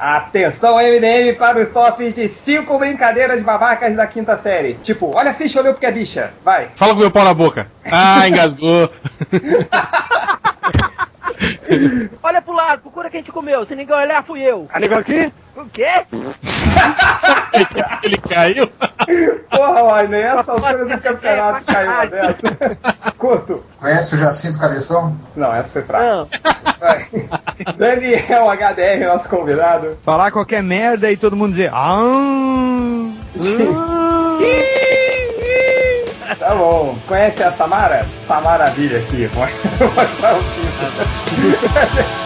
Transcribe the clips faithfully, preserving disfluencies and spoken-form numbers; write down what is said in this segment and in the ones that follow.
Atenção, M D M, para os tops de cinco brincadeiras babacas da quinta série. Tipo, olha a ficha, olhou porque é bicha. Vai. Fala com meu pau na boca. Ah, engasgou. Olha pro lado, procura quem te comeu. Se ninguém olhar, fui eu. Ah, ligou aqui? O quê? Ele caiu? Porra, olha, nessa altura do campeonato caiu uma dessa. Curto. Conhece o Jacinto Cabeção? Não, essa foi fraca. Daniel H D R, nosso convidado. Falar qualquer merda e todo mundo dizer... Ahn, tá bom. Conhece a Samara? Samara Bilha aqui. Vou mostrar o filme.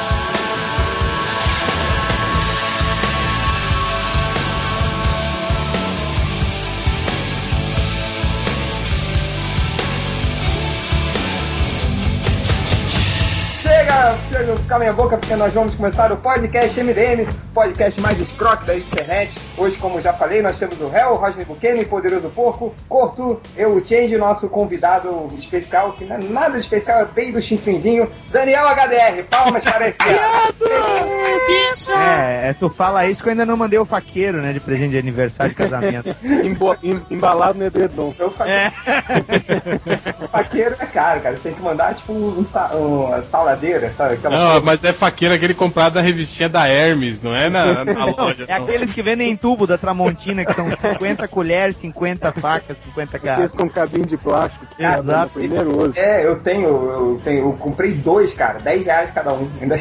Ficar minha boca, porque nós vamos começar o podcast M D M, podcast mais escroque da internet. Hoje, como já falei, nós temos o Hel, o Rodney Buchanan, Poderoso Porco, Corto, eu, o Change, nosso convidado especial, que não é nada especial, é bem do chifrinzinho, Daniel H D R. Palmas para esse é, é, tu fala isso que eu ainda não mandei o faqueiro, né, de presente de aniversário de casamento. Embo, em, embalado no edredom. O faqueiro é, o faqueiro é caro, cara. Você tem que mandar, tipo, um, uma saladeira, sabe? Aquela não, mas é faqueiro aquele comprado na revistinha da Hermes, não é na, na loja. É não. Aqueles que vendem em tubo da Tramontina, que são cinquenta colheres, cinquenta facas, cinquenta garras. Com cabinho de plástico. Exato. É, eu tenho, eu tenho, eu comprei dois, cara, dez reais cada um. Ainda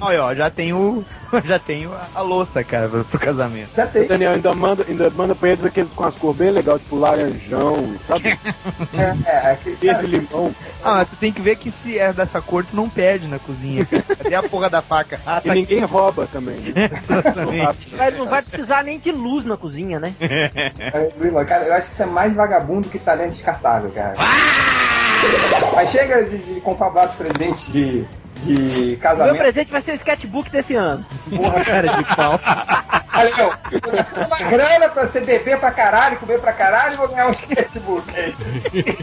olha, ó, já tenho, já tenho a, a louça, cara, pro, pro casamento. Já tem. O Daniel ainda manda, ainda manda pra eles aqueles com as cores bem legais, tipo laranjão, sabe? É, é, aquele cara, limão. Ah, mas tu tem que ver que se é dessa cor, tu não perde na cozinha. Cadê a porra da faca? Ah, tá, e ninguém aqui rouba também. Né? Exatamente. Ele não vai precisar nem de luz na cozinha, né? Cara, eu acho que você é mais vagabundo que talento descartável, cara. Mas chega de, de confabular os presentes de, de casamento. Meu presente vai ser o sketchbook desse ano. Porra, cara de pau. Valeu, eu preciso de uma grana pra você beber pra caralho, comer pra caralho e vou ganhar um sketchbook.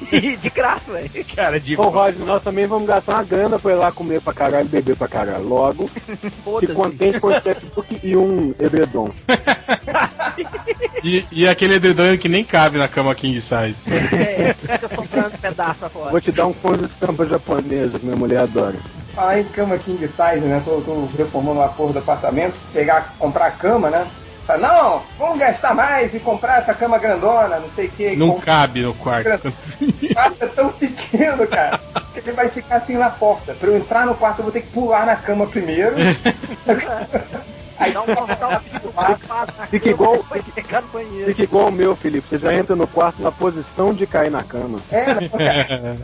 De graça, velho. Cara, de pau. Ô, Roger, nós também vamos gastar uma grana pra ir lá comer pra caralho e beber pra caralho. Logo, se contente com um sketchbook e um edredom. E, e aquele edredom que nem cabe na cama king size. É, fica soprando pedaço pra fora. Vou te dar um fundo de tampa japonesa que minha mulher adora. Falar em cama king size, né? Tô, tô reformando a porra do apartamento. Pegar, comprar a cama, né? Fala, não, vamos gastar mais e comprar essa cama grandona, não sei o que. Não compra... cabe no quarto. O quarto é tão pequeno, cara, que ele vai ficar assim na porta. Pra eu entrar no quarto, eu vou ter que pular na cama primeiro. Aí dá um portal de fica igual, fica igual o meu, Felipe. Você já entra no quarto na posição de cair na cama. É, não, cara.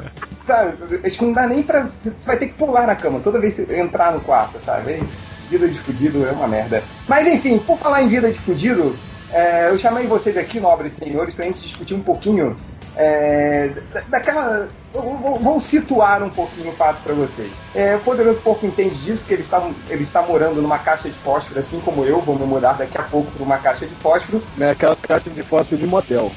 Sabe, acho que não dá nem pra... Você vai ter que pular na cama toda vez que entrar no quarto, sabe? Vida de fudido é uma merda. Mas enfim, por falar em vida de fudido, é, eu chamei vocês aqui, nobres senhores, pra gente discutir um pouquinho é, daquela... Eu vou, vou situar um pouquinho o fato pra vocês. É, o Poderoso Porco entende disso, porque ele está, ele está morando numa caixa de fósforo, assim como eu. Vou me mudar daqui a pouco pra uma caixa de fósforo. É, aquelas caixas de fósforo de motel.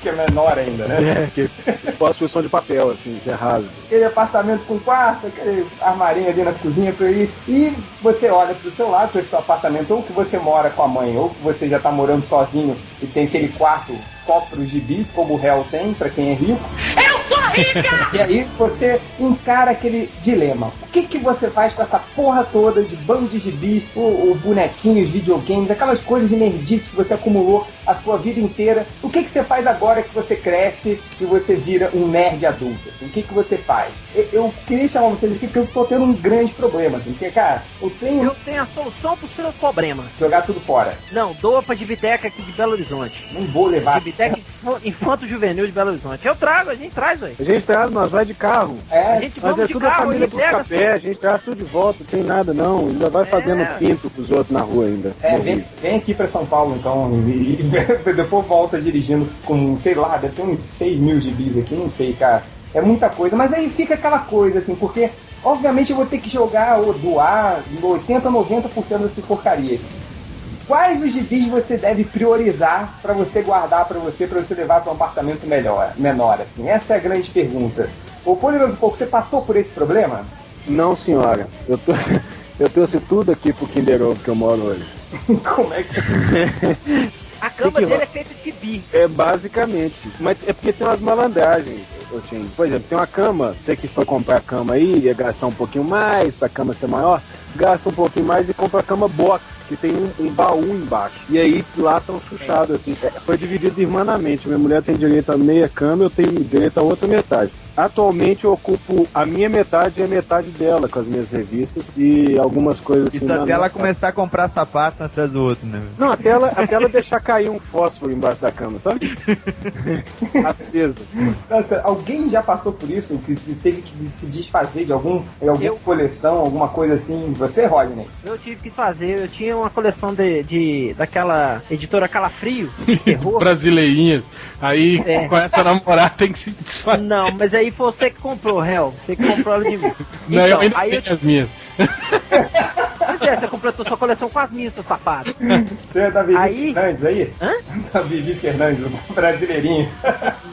Que é menor ainda, né? É, que fósforo são de papel, assim, é raso. Aquele apartamento com quarto, aquele armarinho ali na cozinha pra ir. E você olha pro seu lado, pro seu apartamento, ou que você mora com a mãe, ou que você já tá morando sozinho e tem aquele quarto só pros gibis, como o réu tem, pra quem é rico. Eu sou rica! E aí você encara aquele dilema. O que que você faz com essa porra toda de bando de gibi, ou, ou bonequinhos, videogames, aquelas coisas de nerdices que você acumulou a sua vida inteira? O que que você faz agora que você cresce e você vira um nerd adulto? Assim? O que que você faz? Eu, eu queria chamar vocês aqui porque eu tô tendo um grande problema. Assim, porque, cara, eu tenho... Eu tenho a solução pros seus problemas. Jogar tudo fora. Não, doa pra Gibiteca aqui de Belo Horizonte. Não vou levar... Gibiteca Infanto-Juvenil de Belo Horizonte. Eu trago, a gente traz, velho. A gente traz, nós vai de carro. É, a gente vamos é de tudo carro, a família pro café, a gente traz tudo de volta, não tem nada não. Ainda vai fazendo é... pinto pros outros na rua ainda. É, vem, vem aqui pra São Paulo então e, e depois volta dirigindo com, sei lá, deve ter uns seis mil gibis aqui, não sei, cara. É muita coisa, mas aí fica aquela coisa assim, porque obviamente eu vou ter que jogar ou doar oitenta, noventa por cento dessas porcarias. Quais os gibis você deve priorizar para você guardar para você, para você levar para um apartamento melhor, menor, assim? Essa é a grande pergunta. Ô, Poderoso Porco, você passou por esse problema? Não, senhora. Eu tô... Eu trouxe tudo aqui pro Kinder Ovo que eu moro hoje. Como é que... A cama que que dele é feita de gibi. É, basicamente. Mas é porque tem umas malandragens. Eu tinha... Por exemplo, tem uma cama, você que for comprar a cama aí, ia gastar um pouquinho mais pra cama ser maior, gasta um pouquinho mais e compra a cama box, que tem um, um baú embaixo. E aí lá estão chuchados, assim. Foi dividido irmanamente. Minha mulher tem direito a meia cama, eu tenho direito a outra metade. Atualmente eu ocupo a minha metade e a metade dela com as minhas revistas e algumas coisas. Isso assim, até ela começar a comprar sapato atrás do outro, né? Não, até ela, até ela deixar cair um fósforo embaixo da cama, sabe? Acesa. Nossa, alguém já passou por isso? Que teve que se desfazer de algum, de alguma eu... coleção, alguma coisa assim? Você, Rodney? Eu tive que fazer. Eu tinha uma coleção de, de daquela editora Calafrio. Brasileirinhas. Aí é. Com essa namorada tem que se desfazer. Não, mas aí foi você que comprou, réu. Você que comprou ela de mim. Não, então, eu ainda aí tenho eu... as minhas. Pois é, você completou sua coleção com as minhas, seu safado. Você é da Vivi aí... Fernandes aí? Hã? Da Vivi Fernandes, brasileirinho.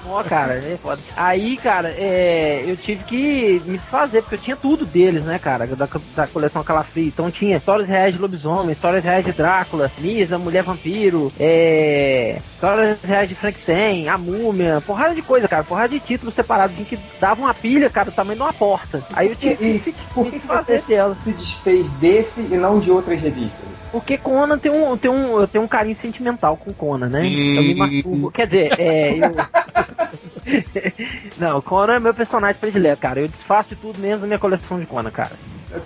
Ó, cara, é foda. Aí, cara, é... eu tive que me desfazer, porque eu tinha tudo deles, né, cara, da, da coleção Calafrio. Então tinha histórias reais de lobisomem, histórias reais de Drácula, Misa, Mulher Vampiro, é... histórias reais de Frankenstein, a Múmia, porrada de coisa, cara, porrada de títulos separados, assim, que dava uma pilha, cara, do tamanho de uma porta. Aí eu tive e, que por me que desfazer você dela. Se desfez desse e não de outras revistas? Porque Conan tem um, tem um, eu tenho um carinho sentimental com Conan, né? Eu me masturbo. Quer dizer, é, eu... Não, Conan é meu personagem predileto, cara. Eu desfaço de tudo mesmo na minha coleção de Conan, cara.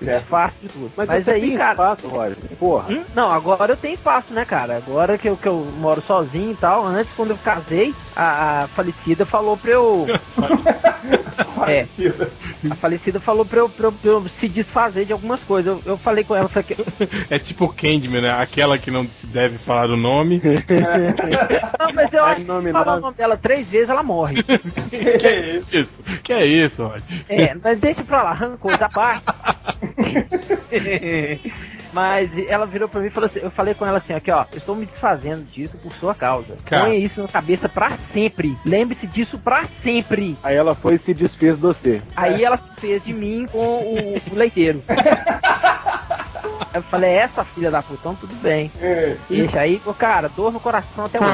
É fácil de tudo. Mas, Mas você aí, tem cara. Espaço, Roger. Porra. Hum? Não, agora eu tenho espaço, né, cara? Agora que eu, que eu moro sozinho e tal. Antes, quando eu casei, a, a falecida falou pra eu. É. A falecida falou pra eu, pra, eu, pra eu se desfazer de algumas coisas. Eu, eu falei com ela. Falei que... É tipo o Candyman, né? Aquela que não se deve falar do nome. Não, mas eu é acho nome que se falar o nome dela três vezes, ela morre. Que é isso? Que é isso, Roger? É, mas deixa pra lá, rancores à parte. Mas ela virou pra mim e falou assim, eu falei com ela assim, aqui ó, eu estou me desfazendo disso por sua causa. Cara. Põe isso na cabeça pra sempre. Lembre-se disso pra sempre. Aí ela foi e se desfez de você. Aí é. Ela se fez de mim com o, o leiteiro. Eu falei, essa filha da putão, tudo bem. É. Ixi, aí, cara, dor no coração até hoje.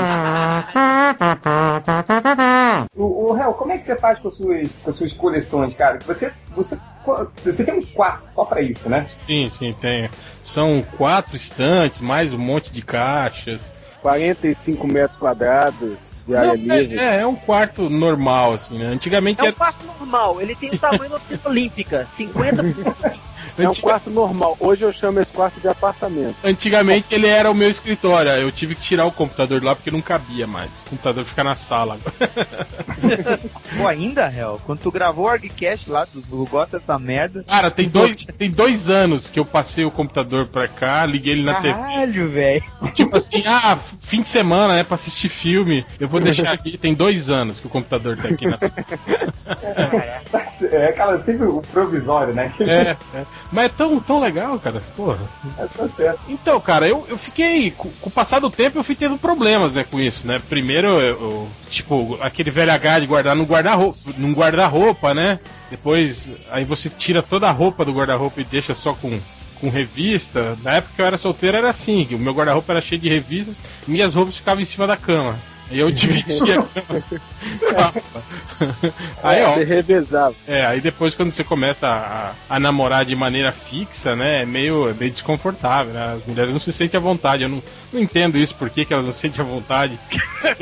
O, o Réu, como é que você faz com as suas, com as suas coleções, cara? Você, você, você tem um quarto só pra isso, né? Sim, sim, tenho. São quatro estantes, mais um monte de caixas. quarenta e cinco metros quadrados. Não, é, é um quarto normal, assim, né? Antigamente é um era... quarto normal, ele tem o tamanho da piscina olímpica, cinquenta por cento. É um Antiga... quarto normal, hoje eu chamo esse quarto de apartamento. Antigamente ele era o meu escritório, eu tive que tirar o computador de lá porque não cabia mais. O computador fica na sala agora. Pô, ainda, Réu, quando tu gravou o ArgCast lá, tu, tu gosta dessa merda. Cara, tem dois, tem dois anos que eu passei o computador pra cá, liguei ele na Caralho, T V. Caralho, velho. Tipo assim, ah, fim de semana, né, pra assistir filme, eu vou deixar aqui, tem dois anos que o computador tá aqui na sala. É aquela, sempre o provisório, né? É, é. Mas é tão, tão legal, cara. Porra. É, tá certo. Então, cara, eu, eu fiquei. Com, com o passar do tempo eu fui tendo problemas, né, com isso, né? Primeiro, eu, eu, tipo, aquele velho H de guardar no guarda-roupa, num guarda-roupa, né? Depois, aí você tira toda a roupa do guarda-roupa e deixa só com. com revista. Na época que eu era solteiro era assim, o meu guarda-roupa era cheio de revistas, minhas roupas ficavam em cima da cama. E eu dividia a cama. Aí, ó, você revezava. É, aí depois quando você começa a, a namorar de maneira fixa, né, é meio, é meio desconfortável, né? As mulheres não se sentem à vontade, eu não, não entendo isso, por que que elas não se sentem à vontade.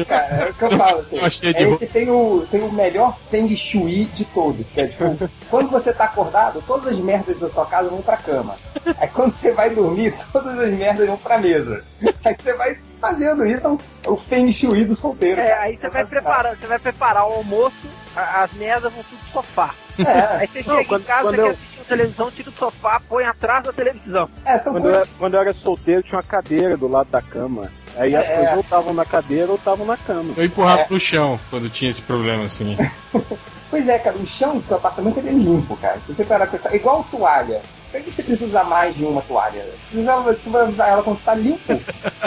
Cara, é o que eu falo, assim, é esse tem o, tem o melhor feng shui de todos, que é tipo, quando você tá acordado, todas as merdas da sua casa vão pra cama. Aí quando você vai dormir, todas as merdas vão pra mesa. Aí você vai fazendo isso, é o feng shui do solteiro. É, aí você vai preparando, você vai preparar o almoço, a, as merdas vão tudo pro sofá. É. Aí você não, chega quando, em casa, você eu... quer assistir a televisão, tira do sofá, põe atrás da televisão. É, são quando, eu era, quando eu era solteiro, tinha uma cadeira do lado da cama. Aí as é, pessoas ou estavam na cadeira ou estavam na cama. Eu empurrava é. pro chão quando tinha esse problema, assim. Pois é, cara, o chão do seu apartamento ele é limpo, cara. Se você parar pra pensar, igual toalha. Por que você precisa usar mais de uma toalha? Você, precisa, você vai usar ela quando está limpo.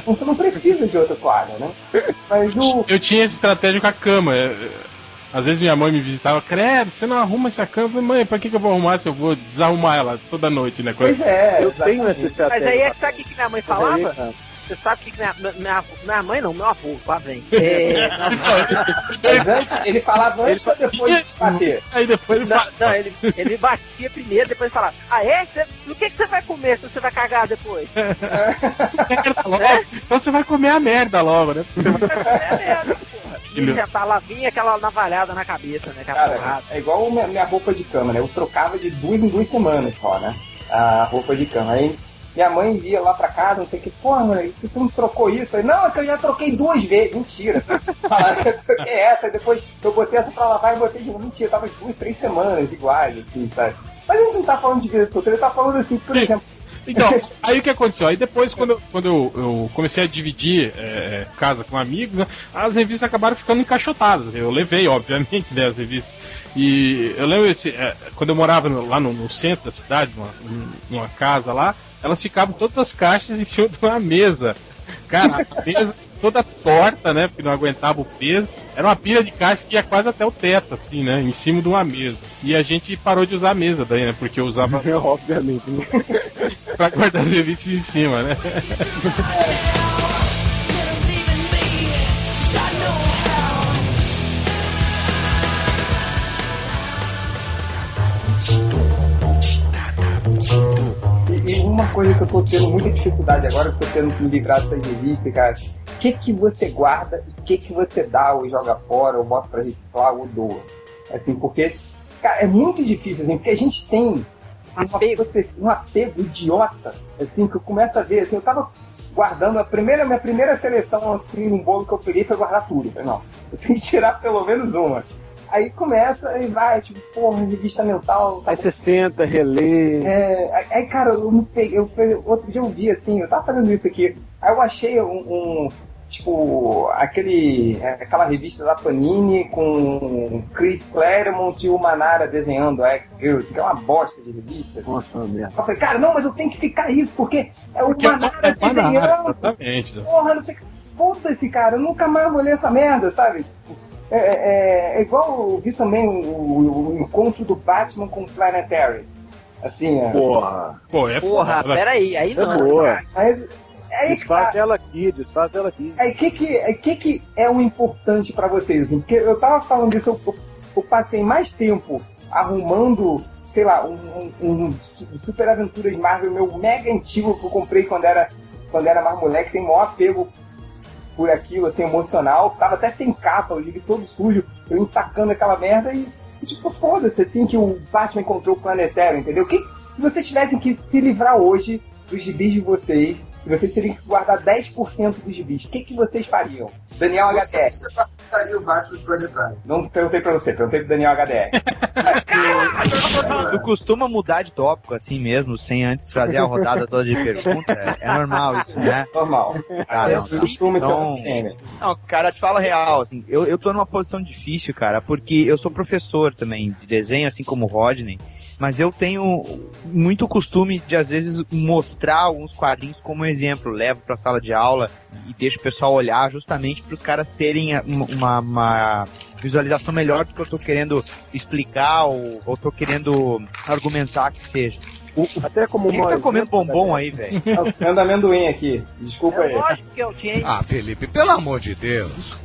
Você não precisa de outra toalha, né? Mas o... Eu tinha essa estratégia com a cama. Às vezes minha mãe me visitava, credo, você não arruma essa cama? Eu falei, mãe, pra que, que eu vou arrumar se eu vou desarrumar ela toda noite, né? Coisa... Pois é, eu tenho essa estratégia. Mas aí é, sabe o que minha mãe falava? Aí, você sabe o que minha, minha, minha mãe não, meu avô, lá vem. É, mas antes, ele falava antes ele ou depois de bater? Aí depois ele batia. Não, não ele, ele batia primeiro, depois falava, ah é? Você, o que, que você vai comer se você vai cagar depois? É. É. Então você vai comer a merda logo, né? Você vai comer a merda. E já tá lá, vinha aquela navalhada na cabeça, né? Cara, é igual minha, minha roupa de cama, né? Eu trocava de duas em duas semanas só, né? A roupa de cama. Aí minha mãe via lá pra casa, não sei o que, porra, mãe, se você não trocou isso? Eu falei, não, é que eu já troquei duas vezes. Mentira. Falaram que é essa, depois eu botei essa pra lavar e botei de novo. Mentira, tava duas, três semanas iguais, assim, sabe? Mas a gente não tá falando de vida solteira, ele tá falando assim, por exemplo. Então, aí o que aconteceu? Aí depois, quando eu, quando eu, eu comecei a dividir é, casa com amigos, né, as revistas acabaram ficando encaixotadas. Eu levei, obviamente, né, as revistas. E eu lembro, esse, é, quando eu morava no, lá no, no centro da cidade, numa, numa casa lá, elas ficavam todas as caixas em cima de uma mesa. Cara, a mesa toda torta, né, porque não aguentava o peso. Era uma pilha de caixa que ia quase até o teto, assim, né, em cima de uma mesa. E a gente parou de usar a mesa daí, né, porque eu usava... É, obviamente. Pra guardar as revistas em cima, né. Uma coisa que eu tô tendo muita dificuldade agora, que eu tô tendo que me livrar dessas revistas, cara. O que que você guarda e o que que você dá ou joga fora, ou bota pra reciclar ou doa? Assim, porque, cara, é muito difícil, assim, porque a gente tem apego. Um, um apego idiota, assim, que eu começo a ver, assim, eu tava guardando a primeira, minha primeira seleção, assim, um bolo que eu peguei foi guardar tudo. Eu falei, não, eu tenho que tirar pelo menos uma. Aí começa e vai, tipo, porra, revista mensal. Tá aí você senta, relê. É, aí, cara, eu me peguei. Eu, outro dia eu vi assim, eu tava fazendo isso aqui. Aí eu achei um. um tipo, aquele, aquela revista da Panini com Chris Claremont e o Manara desenhando a X-Girls, que é uma bosta de revista. Nossa, eu falei, cara, não, mas eu tenho que ficar isso, porque é o porque Manara é desenhando. Exatamente. Porra, não sei que. Foda-se, cara, eu nunca mais vou ler essa merda, sabe? Tipo, É, é, é igual eu vi também o, o, o encontro do Batman com o Planetary. Assim, é. Porra! Pô, é porra, porra, peraí, aí não. Porra. Aí, aí, desfaz ela aqui, desfaz ela aqui. Aí o que que, que que é o importante pra vocês? Assim? Porque eu tava falando disso, eu, eu, eu passei mais tempo arrumando, sei lá, um, um, um Super Aventuras Marvel meu mega antigo que eu comprei quando era, quando era mais moleque, tem maior apego por aquilo, assim, emocional, tava até sem capa, o livro todo sujo, eu ensacando aquela merda e, tipo, foda-se, assim, que o Batman encontrou o Planetary, entendeu? Que, se vocês tivessem que se livrar hoje dos gibis de vocês, vocês teriam que guardar dez por cento dos gibis, o que que vocês fariam? Daniel H D R. Você passaria o Batman do Planetary? Não perguntei pra você, perguntei pro Daniel H D R. Tu costuma mudar de tópico assim mesmo, sem antes fazer a rodada toda de pergunta? É, é normal isso, né? Normal. Ah, não, não. Então, não, cara, te falo real, assim, eu, eu tô numa posição difícil, cara, porque eu sou professor também de desenho, assim como o Rodney, mas eu tenho muito costume de, às vezes, mostrar alguns quadrinhos como exemplo. Levo pra sala de aula e deixo o pessoal olhar justamente pros caras terem uma... uma, uma visualização melhor do que eu tô querendo explicar ou, ou tô querendo argumentar que seja. O, até como quem tá comendo bombom aí, velho? Eu ando amendoim aqui, desculpa aí. Lógico que eu tinha. Ah, Felipe, pelo amor de Deus.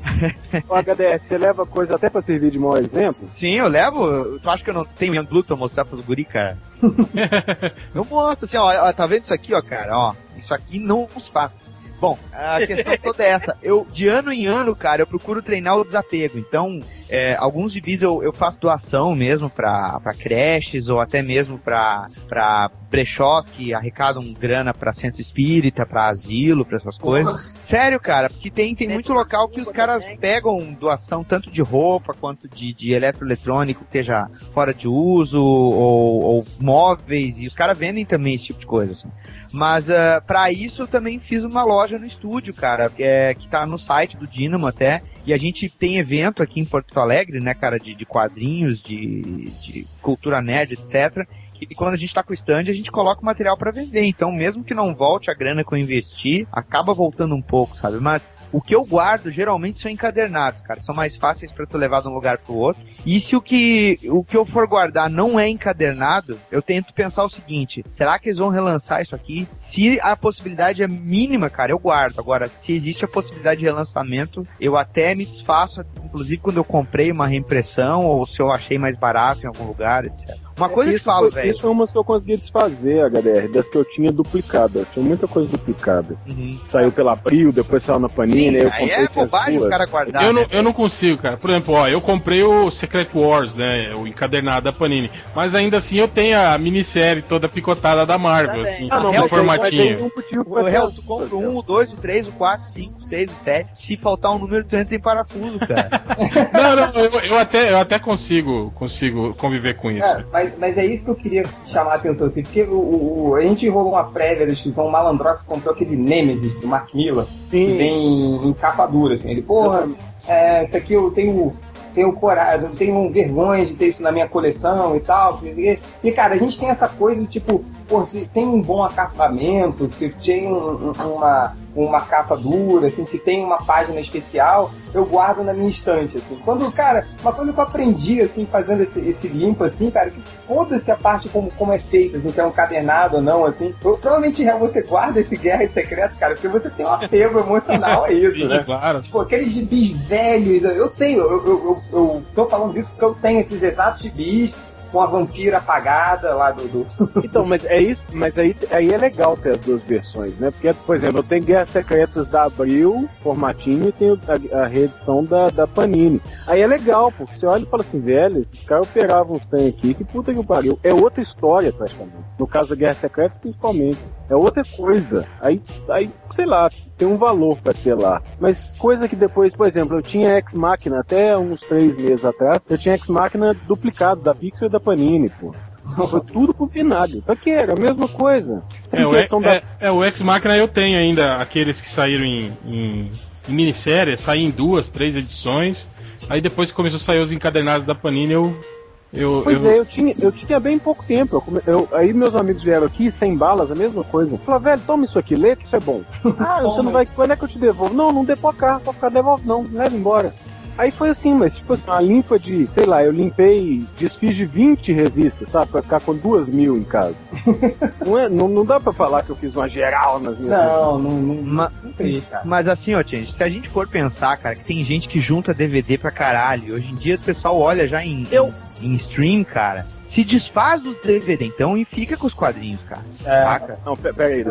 Ô, H D S, você leva coisa até pra servir de mau exemplo? Sim, eu levo. Tu acha que eu não tenho Young Blue pra mostrar pros guri, cara? Eu mostro, assim, ó, ó, tá vendo isso aqui, ó, cara, ó, isso aqui não os faz. Bom, a questão toda é essa. Eu, de ano em ano, cara, eu procuro treinar o desapego. Então, é, alguns gibis eu, eu faço doação mesmo pra, pra creches ou até mesmo pra, pra brechós que arrecadam grana pra centro espírita, pra asilo, pra essas coisas. Sério, cara, porque tem, tem muito local que os caras pegam doação tanto de roupa quanto de, de eletroeletrônico que esteja fora de uso ou, ou móveis, e os caras vendem também esse tipo de coisa, assim. Mas uh, pra isso eu também fiz uma loja no estúdio, cara, é, que tá no site do Dynamo até, e a gente tem evento aqui em Porto Alegre, né, cara, de, de quadrinhos, de, de cultura nerd, etcétera, e quando a gente tá com o stand, a gente coloca o material pra vender. Então, mesmo que não volte a grana que eu investi, acaba voltando um pouco, sabe? Mas o que eu guardo, geralmente, são encadernados, cara. São mais fáceis pra tu levar de um lugar pro outro. E se o que, o que eu for guardar não é encadernado, eu tento pensar o seguinte, será que eles vão relançar isso aqui? Se a possibilidade é mínima, cara, eu guardo. Agora, se existe a possibilidade de relançamento, eu até me desfaço, inclusive quando eu comprei uma reimpressão ou se eu achei mais barato em algum lugar, etcétera. Uma coisa que eu falo, velho. Isso é uma que eu consegui desfazer, H D R, das que eu tinha duplicada. Tinha muita coisa duplicada. Uhum. Saiu pela Abril, depois saiu na Panini. Sim, aí é bobagem o cara guardar. Eu, né, não, eu não consigo, cara. Por exemplo, ó, eu comprei o Secret Wars, né? O encadernado da Panini. Mas ainda assim eu tenho a minissérie toda picotada da Marvel, tá assim, ah, não, no formatinho. O réu, tu compra um, o dois, o três, o quatro, o cinco, o seis, o sete. Se faltar um número, tu entra em parafuso, cara. Não, não, eu, eu até, eu até consigo, consigo conviver com isso. É, mas, mas é isso que eu queria chamar a atenção, assim, porque o, o, a gente enrolou uma prévia da discussão, o Malandrox comprou aquele Nemesis do Mark Miller, sim, que vem em, em capa dura, assim, ele, porra, é, isso aqui eu tenho... tenho coragem, tenho vergonha de ter isso na minha coleção e tal, porque, e cara, a gente tem essa coisa, tipo, pô, se tem um bom acabamento, se tem um, uma, uma capa dura, assim, se tem uma página especial, eu guardo na minha estante, assim, quando, cara, uma coisa que eu aprendi, assim, fazendo esse, esse limpo, assim, cara, que foda-se a parte como, como é feita, assim, se é um cadernado ou não, assim, eu, provavelmente já você guarda esse Guerra de Secretos, cara, porque você tem um apego emocional a isso, sim, né? Claro. Tipo, aqueles gibis velhos, eu tenho, eu, eu, eu Eu tô falando disso porque eu tenho esses exatos gibis com a vampira apagada lá do... do... Então, mas é isso, mas aí, aí é legal ter as duas versões, né? Porque, por exemplo, eu tenho Guerras Secretas da Abril, formatinho, e tenho a, a reedição da, da Panini. Aí é legal, porque você olha e fala assim, velho, os caras operavam os tem aqui, que puta que pariu. É outra história, praticamente. No caso da Guerra Secreta, principalmente. É outra coisa. Aí, aí sei lá, tem um valor pra ter lá. Mas coisa que depois, por exemplo, eu tinha Ex Machina, até uns três meses atrás, eu tinha Ex Machina duplicado, da Pixar e da Panini, pô. Foi tudo pro vinagre. Pra que era a mesma coisa. É, o, é, da... é, é, o Ex Machina eu tenho ainda, aqueles que saíram em, em, em minissérie, saí em duas, três edições, aí depois que começou a sair os encadernados da Panini, eu... Eu, pois eu... é, eu tinha, eu tinha bem pouco tempo. Eu come... eu... Aí meus amigos vieram aqui, sem balas, a mesma coisa. Falaram, velho, toma isso aqui, lê que isso é bom. Ah, você não vai. Quando é que eu te devolvo? Não, não dê pra cá, pra ficar devolve, não, leva embora. Aí foi assim, mas tipo assim, uma limpa de, sei lá, eu limpei, desfiz de vinte revistas, sabe? Pra ficar com duas mil em casa. Não, é, não, não dá pra falar que eu fiz uma geral nas minhas... Não, não, não, Ma- não fez, cara. Mas assim, ó, gente, se a gente for pensar, cara, que tem gente que junta D V D pra caralho. Hoje em dia o pessoal olha já em... Eu... em stream, cara, se desfaz dos D V D, então, e fica com os quadrinhos, cara. É, saca? Não, pera aí,